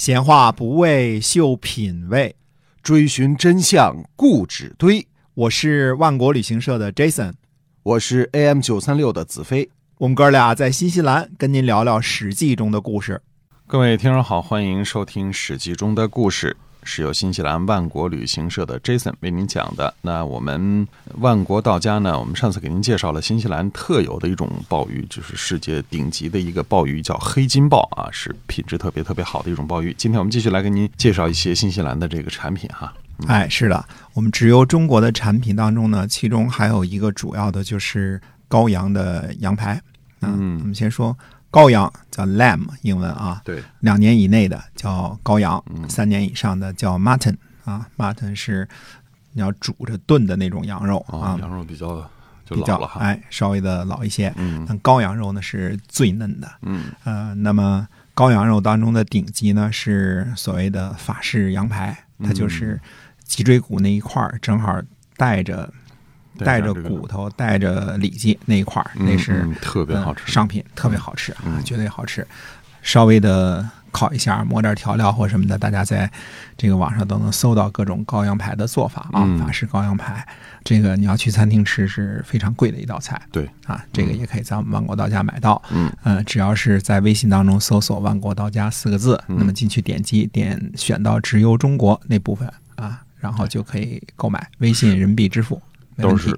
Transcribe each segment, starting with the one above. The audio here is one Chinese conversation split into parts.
闲话不为秀品味，追寻真相固纸堆。我是万国旅行社的 Jason， 我是 AM936 的子飞。我们哥俩在新西兰跟您聊聊《史记》中的故事。各位听众好，欢迎收听《史记》中的故事，是由新西兰万国旅行社的 Jason 为您讲的。那我们万国到家呢，我们上次给您介绍了新西兰特有的一种鲍鱼，就是世界顶级的一个鲍鱼，叫黑金鲍啊，是品质特别特别好的一种鲍鱼。今天我们继续来给您介绍一些新西兰的这个产品哈。哎，是的，我们只有中国的产品当中呢，其中还有一个主要的就是羔羊的羊排。我们先说羔羊，叫 Lamb， 英文啊，对，2年以内的叫羔羊，3年以上的叫 Martin 啊 ，Martin 是你要煮着炖的那种羊肉啊，羊肉比较就老了哈，哎，稍微的老一些，但羔羊肉呢是最嫩的，那么羔羊肉当中的顶级呢是所谓的法式羊排，它就是脊椎骨那一块正好带着骨头，带着里脊那一块，那是特别好吃，商品特别好吃啊，绝对好吃。稍微的烤一下，抹点调料或什么的，大家在这个网上都能搜到各种羔羊排的做法啊，法式羔羊排。这个你要去餐厅吃是非常贵的一道菜，对啊，这个也可以在我们万国到家买到。只要是在微信当中搜索“万国到家”4个字，那么进去点击点选到直邮中国那部分啊，然后就可以购买，微信人民币支付。都是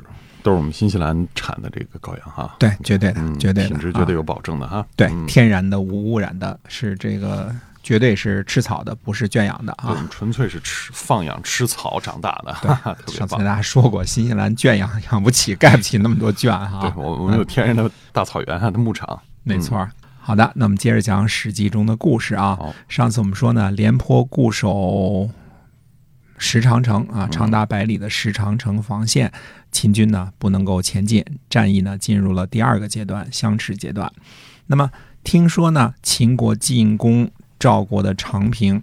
我们新西兰产的这个羔羊哈，对，绝对的，绝对的，品质绝对有保证的哈，对，天然的，无污染的，是这个绝对是吃草的，不是圈养的啊，我们纯粹是放养吃草长大的，对，哈哈，特别棒。上次大家说过，新西兰圈养养不起，盖不起那么多圈哈，对，我们有天然的大草原哈，的牧场，没错。好的，那我们接着讲《史记》中的故事啊。上次我们说呢，廉颇固守石长城啊，长达100里的石长城防线，秦军呢不能够前进，战役呢进入了第2个阶段，相持阶段。那么听说呢，秦国进攻赵国的长平，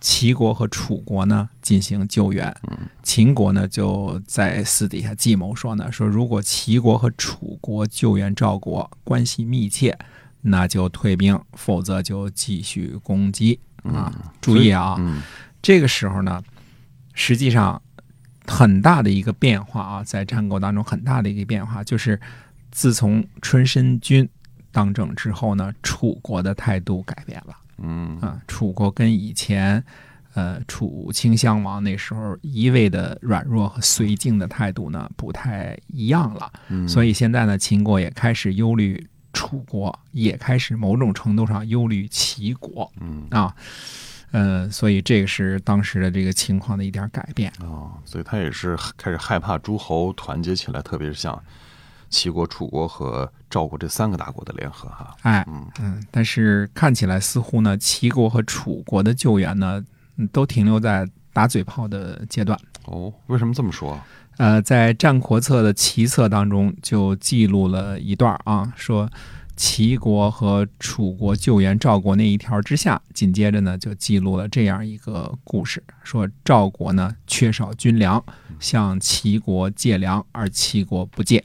齐国和楚国呢进行救援。秦国呢就在私底下计谋说呢，说如果齐国和楚国救援赵国，关系密切，那就退兵，否则就继续攻击啊。注意啊，这个时候呢，实际上很大的一个变化啊，在战国当中很大的一个变化，就是自从春申君当政之后呢，楚国的态度改变了。楚国跟以前楚顷襄王那时候一味的软弱和绥靖的态度呢不太一样了。所以现在呢，秦国也开始忧虑楚国，也开始某种程度上忧虑齐国。所以这个是当时的这个情况的一点改变。所以他也是开始害怕诸侯团结起来，特别是像齐国、楚国和赵国这3个大国的联合哈。但是看起来似乎呢，齐国和楚国的救援呢，都停留在打嘴炮的阶段。为什么这么说？在《战国策》的齐策当中就记录了一段啊，说齐国和楚国救援赵国那一条之下，紧接着呢就记录了这样一个故事，说赵国呢缺少军粮，向齐国借粮，而齐国不借。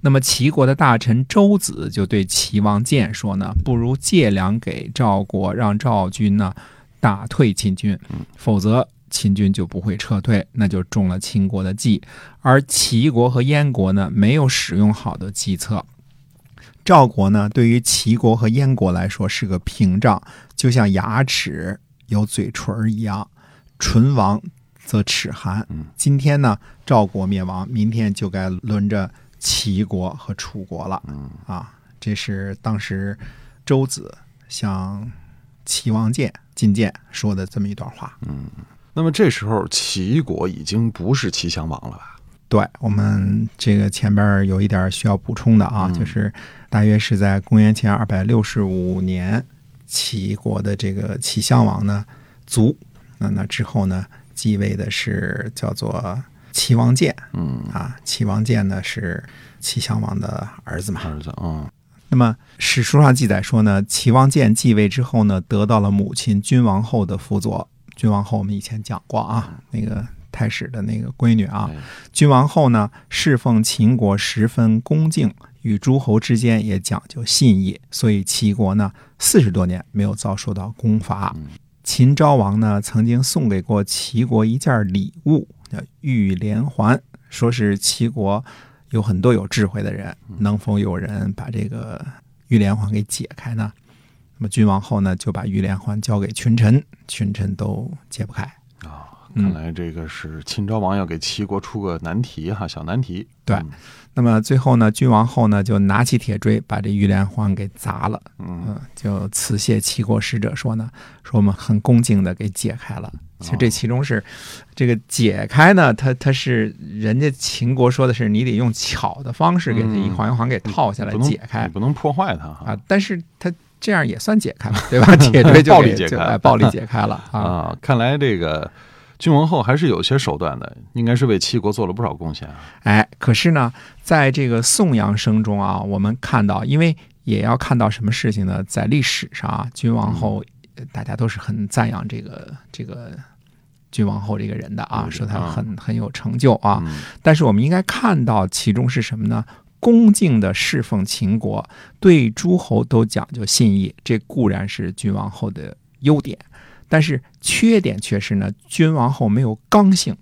那么齐国的大臣周子就对齐王建说呢，不如借粮给赵国，让赵军呢打退秦军，否则秦军就不会撤退，那就中了秦国的计。而齐国和燕国呢没有使用好的计策，赵国呢对于齐国和燕国来说是个屏障，就像牙齿有嘴唇一样，唇亡则齿寒。今天呢赵国灭亡，明天就该轮着齐国和楚国了这是当时周子向齐王建进谏说的这么一段话。那么这时候齐国已经不是齐襄王了吧？对，我们这个前边有一点需要补充的啊，就是大约是在公元前265年，齐国的这个齐襄王呢卒，那之后呢继位的是叫做齐王建。齐王建呢是齐襄王的儿子嘛，那么史书上记载说呢，齐王建继位之后呢，得到了母亲君王后的辅佐。君王后我们以前讲过啊，那个太史的那个闺女啊，君王后呢侍奉秦国十分恭敬，与诸侯之间也讲究信义，所以齐国呢40多年没有遭受到攻伐。秦昭王呢曾经送给过齐国一件礼物，叫玉连环，说是齐国有很多有智慧的人，能否有人把这个玉连环给解开呢？那么君王后呢就把玉连环交给群臣，群臣都解不开啊。看来这个是秦昭王要给齐国出个难题哈，小难题。对，那么最后呢，君王后呢就拿起铁锥，把这玉连环给砸了。就辞谢齐国使者说呢，说我们很恭敬的给解开了。其实这其中是这个解开呢，它是人家秦国说的是你得用巧的方式给它一环一环给套下来解开，你不能破坏它啊。但是它这样也算解开了，对吧？铁锥就暴力解开，暴力解开了啊。看来这个君王后还是有些手段的，应该是为齐国做了不少贡献啊。哎，可是呢，在这个颂扬声中啊，我们看到，因为也要看到什么事情呢？在历史上啊，君王后大家都是很赞扬这个君王后这个人的啊，说他很有成就啊。但是我们应该看到其中是什么呢？恭敬的侍奉秦国，对诸侯都讲究信义，这固然是君王后的优点。但是缺点却是呢，君王后没有刚性，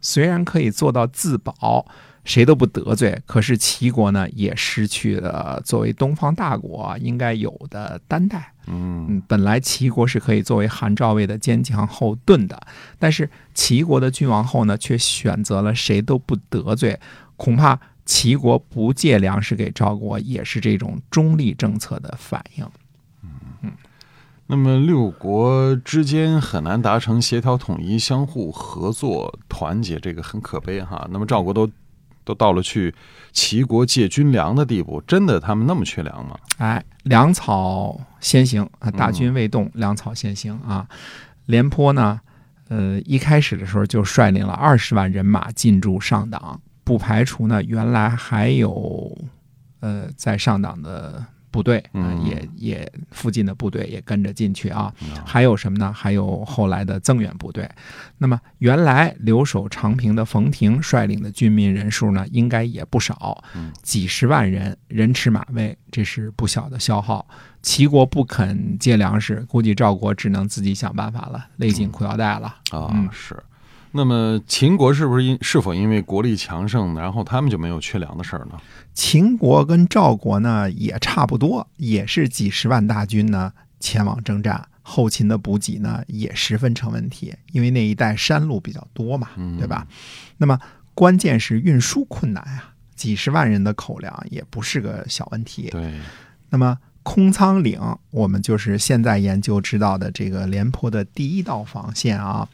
虽然可以做到自保，谁都不得罪，可是齐国呢也失去了作为东方大国应该有的担待。本来齐国是可以作为韩赵魏的坚强后盾的，但是齐国的君王后呢却选择了谁都不得罪，恐怕齐国不借粮食给赵国也是这种中立政策的反应。那么六国之间很难达成协调统一、相互合作团结，这个很可悲哈。那么赵国都到了去齐国借军粮的地步，真的他们那么缺粮吗？哎，粮草先行啊，大军未动，粮草先行啊。廉颇呢，一开始的时候就率领了20万人马进驻上党，不排除呢原来还有在上党的部队，也附近的部队也跟着进去啊。还有什么呢？还有后来的增援部队。那么原来留守长平的冯亭率领的军民人数呢，应该也不少，几10万人，人吃马喂，这是不小的消耗。齐国不肯借粮食，估计赵国只能自己想办法了，勒紧裤腰带了啊。是。那么秦国是否因为国力强盛，然后他们就没有缺粮的事儿呢？秦国跟赵国呢也差不多，也是几10万大军呢前往征战，后秦的补给呢也十分成问题，因为那一带山路比较多嘛，对吧？那么关键是运输困难啊，几10万人的口粮也不是个小问题。对，那么空仓岭，我们就是现在研究知道的这个廉颇的第一道防线啊。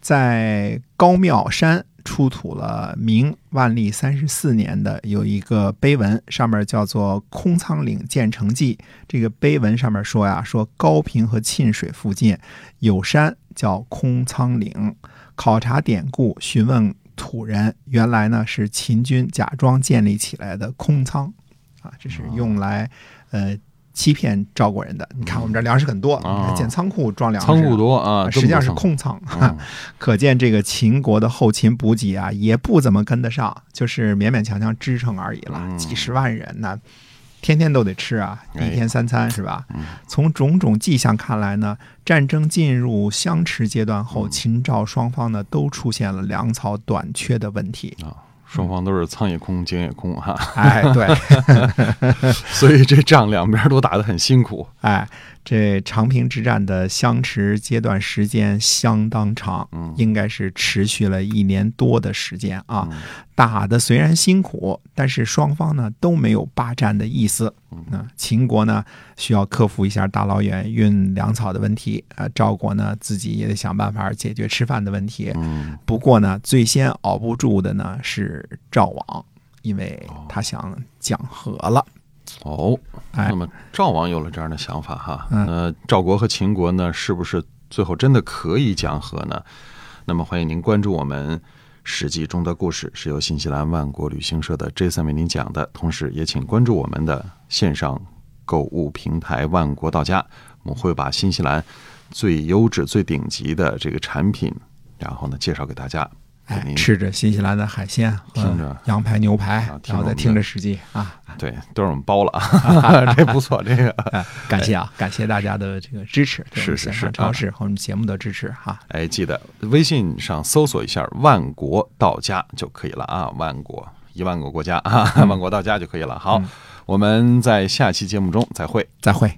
在高庙山出土了明万历34年的有一个碑文，上面叫做《空仓岭建成记》。这个碑文上面说呀，说高平和沁水附近有山叫空仓岭。考察典故，询问土人，原来呢是秦军假装建立起来的空仓啊，这是用来欺骗赵国人的。你看我们这粮食很多，建仓库装粮食，仓库多啊，实际上是空仓。可见这个秦国的后勤补给啊，也不怎么跟得上，就是勉勉强强支撑而已了。几10万人呢，天天都得吃啊，一天3餐是吧？从种种迹象看来呢，战争进入相持阶段后，秦赵双方呢都出现了粮草短缺的问题啊。双方都是仓也空，井也空哈。哎，对，所以这仗两边都打得很辛苦。哎，这长平之战的相持阶段时间相当长，应该是持续了1年多的时间啊。打的虽然辛苦，但是双方呢都没有霸占的意思。秦国呢需要克服一下大老远运粮草的问题，赵国呢自己也得想办法解决吃饭的问题。不过呢，最先熬不住的呢是赵王，因为他想讲和了。那么赵王有了这样的想法哈，赵国和秦国呢是不是最后真的可以讲和呢？那么欢迎您关注我们《史记中的故事》，是由新西兰万国旅行社的 Jason 为您讲的，同时也请关注我们的线上购物平台万国到家，我们会把新西兰最优质最顶级的这个产品然后呢介绍给大家。哎，吃着新西兰的海鲜，听着羊排、牛排，然后再听着史记啊，对，都是我们包了啊，这不错，这个、哎、感谢啊，感谢大家的这个支持，是是是，超市和我们节目的支持哈、啊。哎，记得微信上搜索一下“万国到家”就可以了啊，万国1万个国家啊，万国到家就可以了。好，我们在下期节目中再会，再会。